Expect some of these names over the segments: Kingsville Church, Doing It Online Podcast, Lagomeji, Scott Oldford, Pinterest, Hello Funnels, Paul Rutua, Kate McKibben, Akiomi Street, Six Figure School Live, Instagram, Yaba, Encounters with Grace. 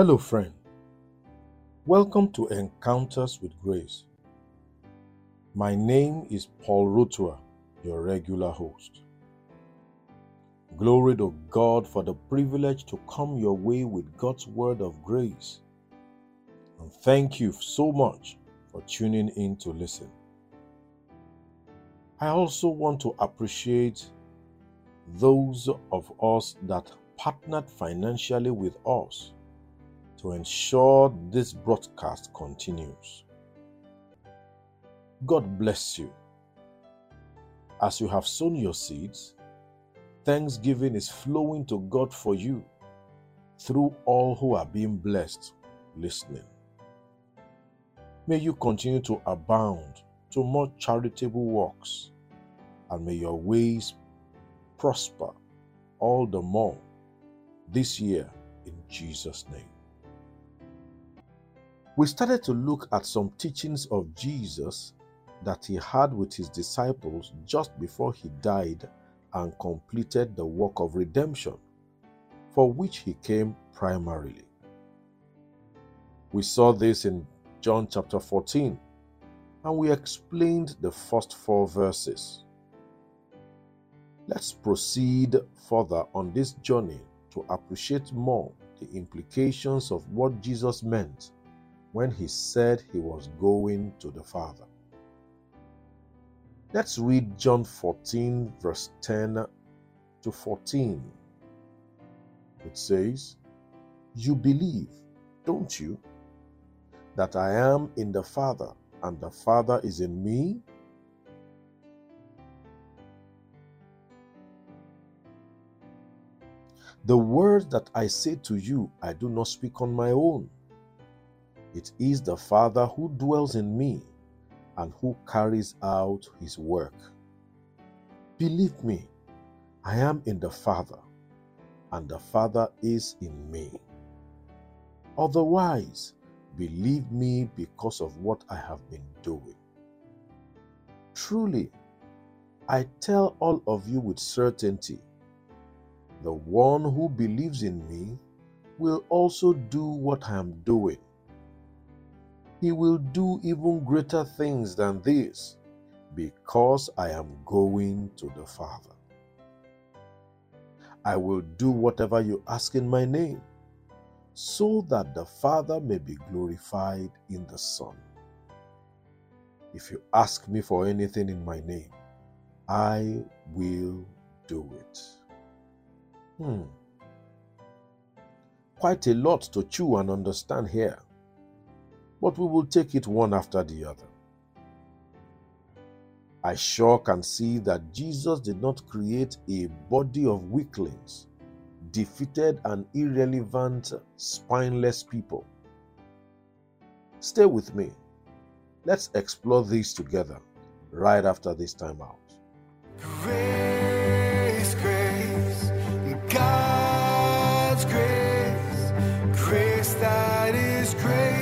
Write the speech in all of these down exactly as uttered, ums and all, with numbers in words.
Hello, friend. Welcome to Encounters with Grace. My name is Paul Rutua, your regular host. Glory to God for the privilege to come your way with God's word of grace. And thank you so much for tuning in to listen. I also want to appreciate those of us that partnered financially with us to ensure this broadcast continues. God bless you. As you have sown your seeds, thanksgiving is flowing to God for you through all who are being blessed listening. May you continue to abound to more charitable works, and may your ways prosper all the more this year in Jesus' name. We started to look at some teachings of Jesus that he had with his disciples just before he died and completed the work of redemption for which he came primarily. We saw this in John chapter fourteen, and we explained the first four verses. Let's proceed further on this journey to appreciate more the implications of what Jesus meant when he said he was going to the Father. Let's read John fourteen, verse ten to fourteen. It says, "You believe, don't you, that I am in the Father, and the Father is in me?" The words that I say to you, I do not speak on my own. It is the Father who dwells in me and who carries out his work. Believe me, I am in the Father, and the Father is in me. Otherwise, believe me because of what I have been doing. Truly, I tell all of you with certainty, the one who believes in me will also do what I am doing. He will do even greater things than this, because I am going to the Father. I will do whatever you ask in my name, so that the Father may be glorified in the Son. If you ask me for anything in my name, I will do it." Hmm. Quite a lot to chew and understand here, but we will take it one after the other. I sure can see that Jesus did not create a body of weaklings, defeated and irrelevant, spineless people. Stay with me. Let's explore these together right after this time out. Grace, grace, God's grace, grace that is greater.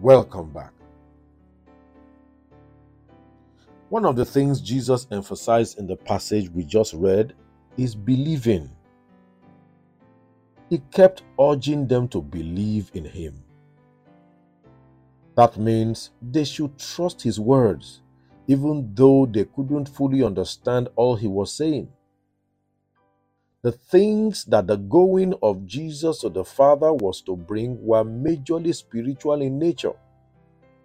Welcome back. One of the things Jesus emphasized in the passage we just read is believing. He kept urging them to believe in him. That means they should trust his words, even though they couldn't fully understand all he was saying. The things that the going of Jesus to the Father was to bring were majorly spiritual in nature,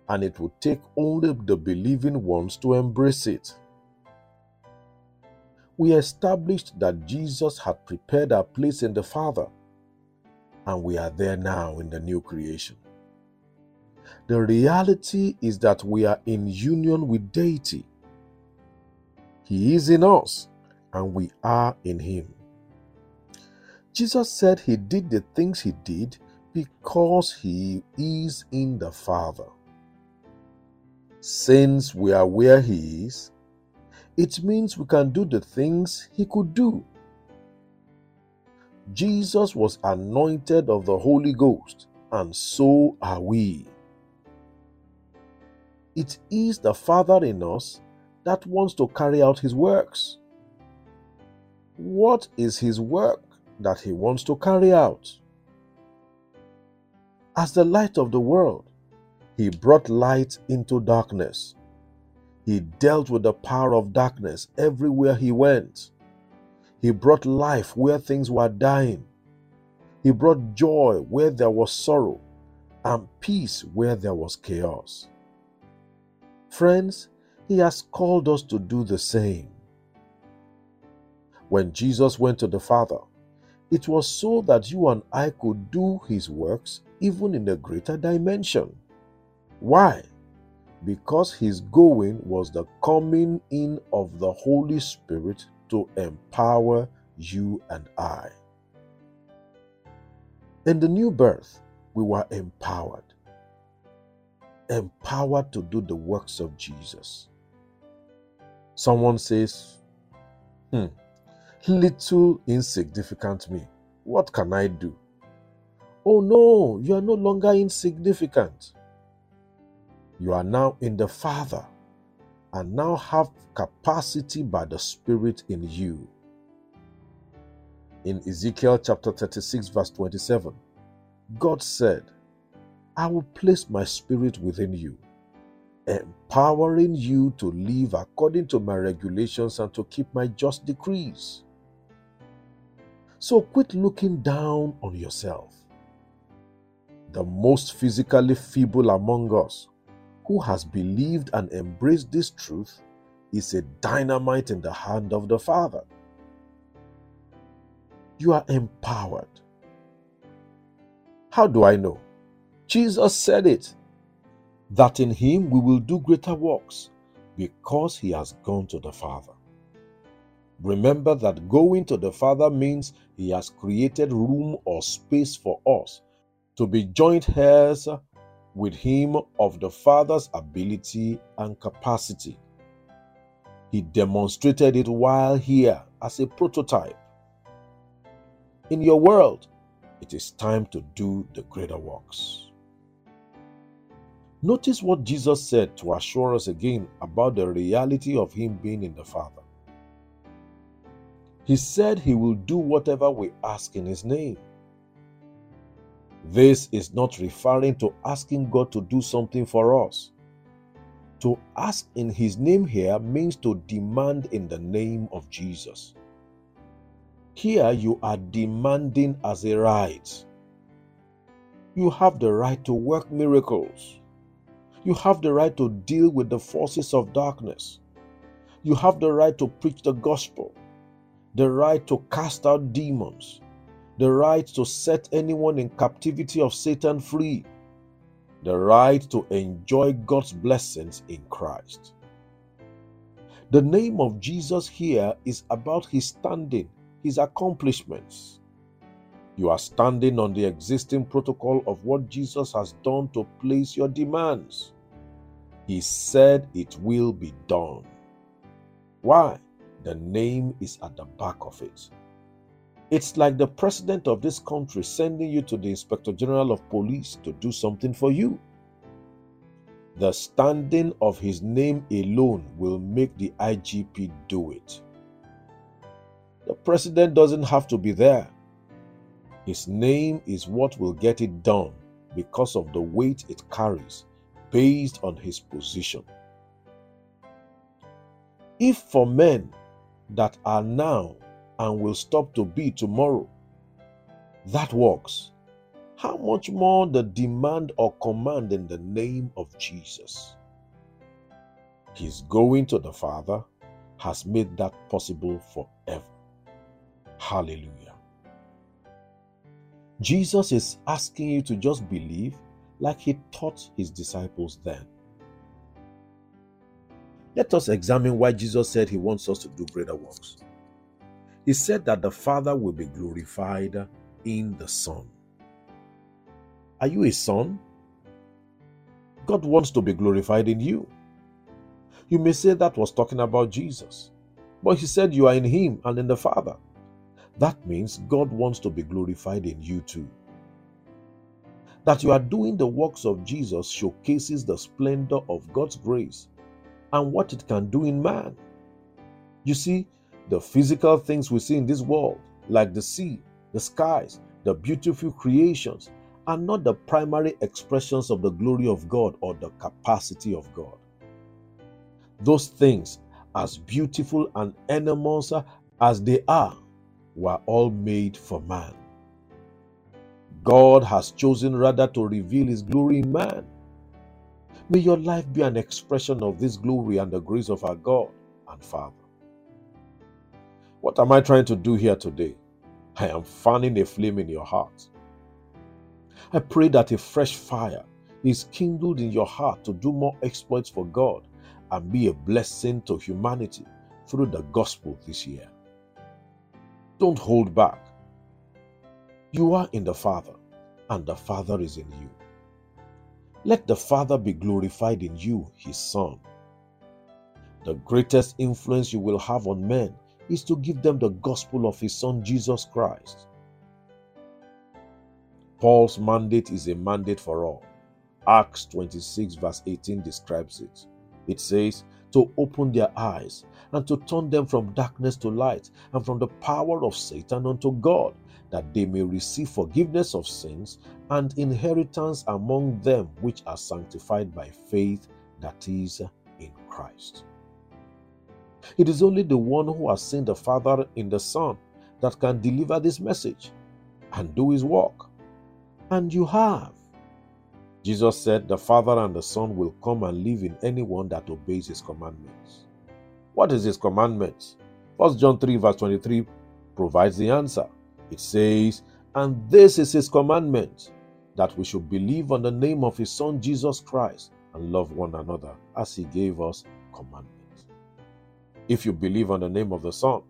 and it would take only the believing ones to embrace it. We established that Jesus had prepared our place in the Father, and we are there now in the new creation. The reality is that we are in union with Deity. He is in us, and we are in him. Jesus said he did the things he did because he is in the Father. Since we are where he is, it means we can do the things he could do. Jesus was anointed of the Holy Ghost, and so are we. It is the Father in us that wants to carry out his works. What is his work that he wants to carry out? As the light of the world, he brought light into darkness. He dealt with the power of darkness everywhere he went. He brought life where things were dying. He brought joy where there was sorrow, and peace where there was chaos. Friends, he has called us to do the same. When Jesus went to the Father, it was so that you and I could do his works even in a greater dimension. Why? Because his going was the coming in of the Holy Spirit to empower you and I. In the new birth, we were empowered. Empowered to do the works of Jesus. Someone says, hmm, little insignificant me. What can I do? Oh no, you are no longer insignificant. You are now in the Father and now have capacity by the Spirit in you. In Ezekiel chapter thirty-six verse twenty-seven, God said, I will place my Spirit within you, empowering you to live according to my regulations and to keep my just decrees. So quit looking down on yourself. The most physically feeble among us, who has believed and embraced this truth, is a dynamite in the hand of the Father. You are empowered. How do I know? Jesus said it, that in him we will do greater works, because he has gone to the Father. Remember that going to the Father means he has created room or space for us to be joint heirs with him of the Father's ability and capacity. He demonstrated it while here as a prototype. In your world, it is time to do the greater works. Notice what Jesus said to assure us again about the reality of him being in the Father. He said he will do whatever we ask in his name. This is not referring to asking God to do something for us. To ask in his name here means to demand in the name of Jesus. Here you are demanding as a right. You have the right to work miracles. You have the right to deal with the forces of darkness. You have the right to preach the gospel, the right to cast out demons, the right to set anyone in captivity of Satan free, the right to enjoy God's blessings in Christ. The name of Jesus here is about his standing, his accomplishments. You are standing on the existing protocol of what Jesus has done to place your demands. He said it will be done. Why? The name is at the back of it. It's like the president of this country sending you to the Inspector General of Police to do something for you. The standing of his name alone will make the I G P do it. The president doesn't have to be there. His name is what will get it done because of the weight it carries based on his position. If for men that are now and will stop to be tomorrow, that works, how much more the demand or command in the name of Jesus? His going to the Father has made that possible forever. Hallelujah. Jesus is asking you to just believe like he taught his disciples then. Let us examine why Jesus said he wants us to do greater works. He said that the Father will be glorified in the Son. Are you a son? God wants to be glorified in you. You may say that was talking about Jesus, but he said you are in him and in the Father. That means God wants to be glorified in you too. That you are doing the works of Jesus showcases the splendor of God's grace and what it can do in man. You see, The physical things we see in this world, like the sea, the skies, the beautiful creations, are not the primary expressions of the glory of God or the capacity of God. Those things, as beautiful and enormous as they are, were all made for man. God has chosen rather to reveal His glory in man. May your life be an expression of this glory and the grace of our God and Father. What am I trying to do here today? I am fanning a flame in your heart. I pray that a fresh fire is kindled in your heart to do more exploits for God and be a blessing to humanity through the gospel this year. Don't hold back. You are in the Father, and the Father is in you. Let the Father be glorified in you, His Son. The greatest influence you will have on men is to give them the gospel of His Son, Jesus Christ. Paul's mandate is a mandate for all. Acts twenty-six verse eighteen describes it. It says, to open their eyes and to turn them from darkness to light and from the power of Satan unto God, that they may receive forgiveness of sins and inheritance among them which are sanctified by faith that is in Christ. It is only the one who has seen the Father in the Son that can deliver this message and do His work. And you have. Jesus said, the Father and the Son will come and live in anyone that obeys His commandments. What is His commandments? First John three verse twenty-three provides the answer. It says, and this is His commandment, that we should believe on the name of His Son Jesus Christ and love one another as He gave us commandment. If you believe on the name of the Son,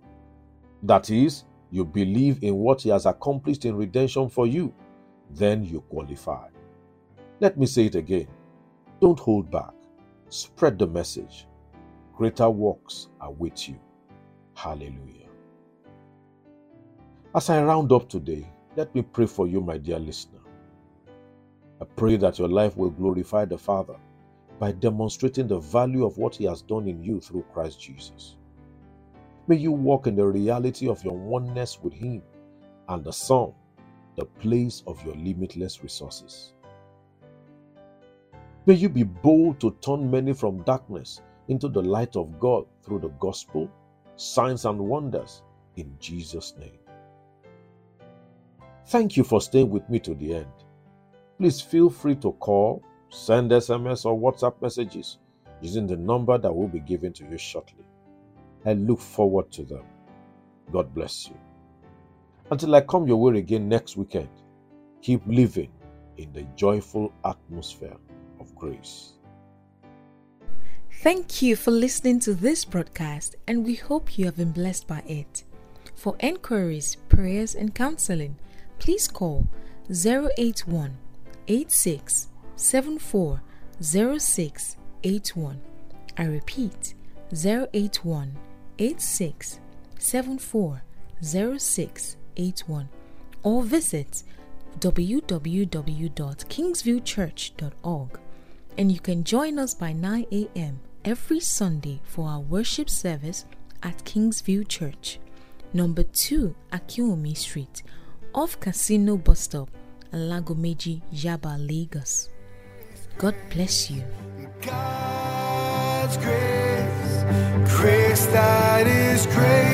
that is, you believe in what He has accomplished in redemption for you, then you qualify. Let me say it again. Don't hold back. Spread the message. Greater works await you. Hallelujah. As I round up today, let me pray for you, my dear listener. I pray that your life will glorify the Father by demonstrating the value of what He has done in you through Christ Jesus. May you walk in the reality of your oneness with Him and the Son, the place of your limitless resources. May you be bold to turn many from darkness into the light of God through the gospel, signs and wonders, in Jesus' name. Thank you for staying with me to the end. Please feel free to call, send S M S or WhatsApp messages using the number that will be given to you shortly. I look forward to them. God bless you. Until I come your way again next weekend, keep living in the joyful atmosphere of grace. Thank you for listening to this broadcast, and we hope you have been blessed by it. For inquiries, prayers, and counseling, please call zero eight one eight six seven four zero six eight one. I repeat, zero eight one eight six seven four zero six eight one, or visit w w w dot kingsview church dot org. And you can join us by nine a.m. every Sunday for our worship service at Kingsville Church, number two Akiomi Street, off Casino Bus Stop, Lagomeji, Yaba, Lagos. God bless you. God's grace, grace that is grace.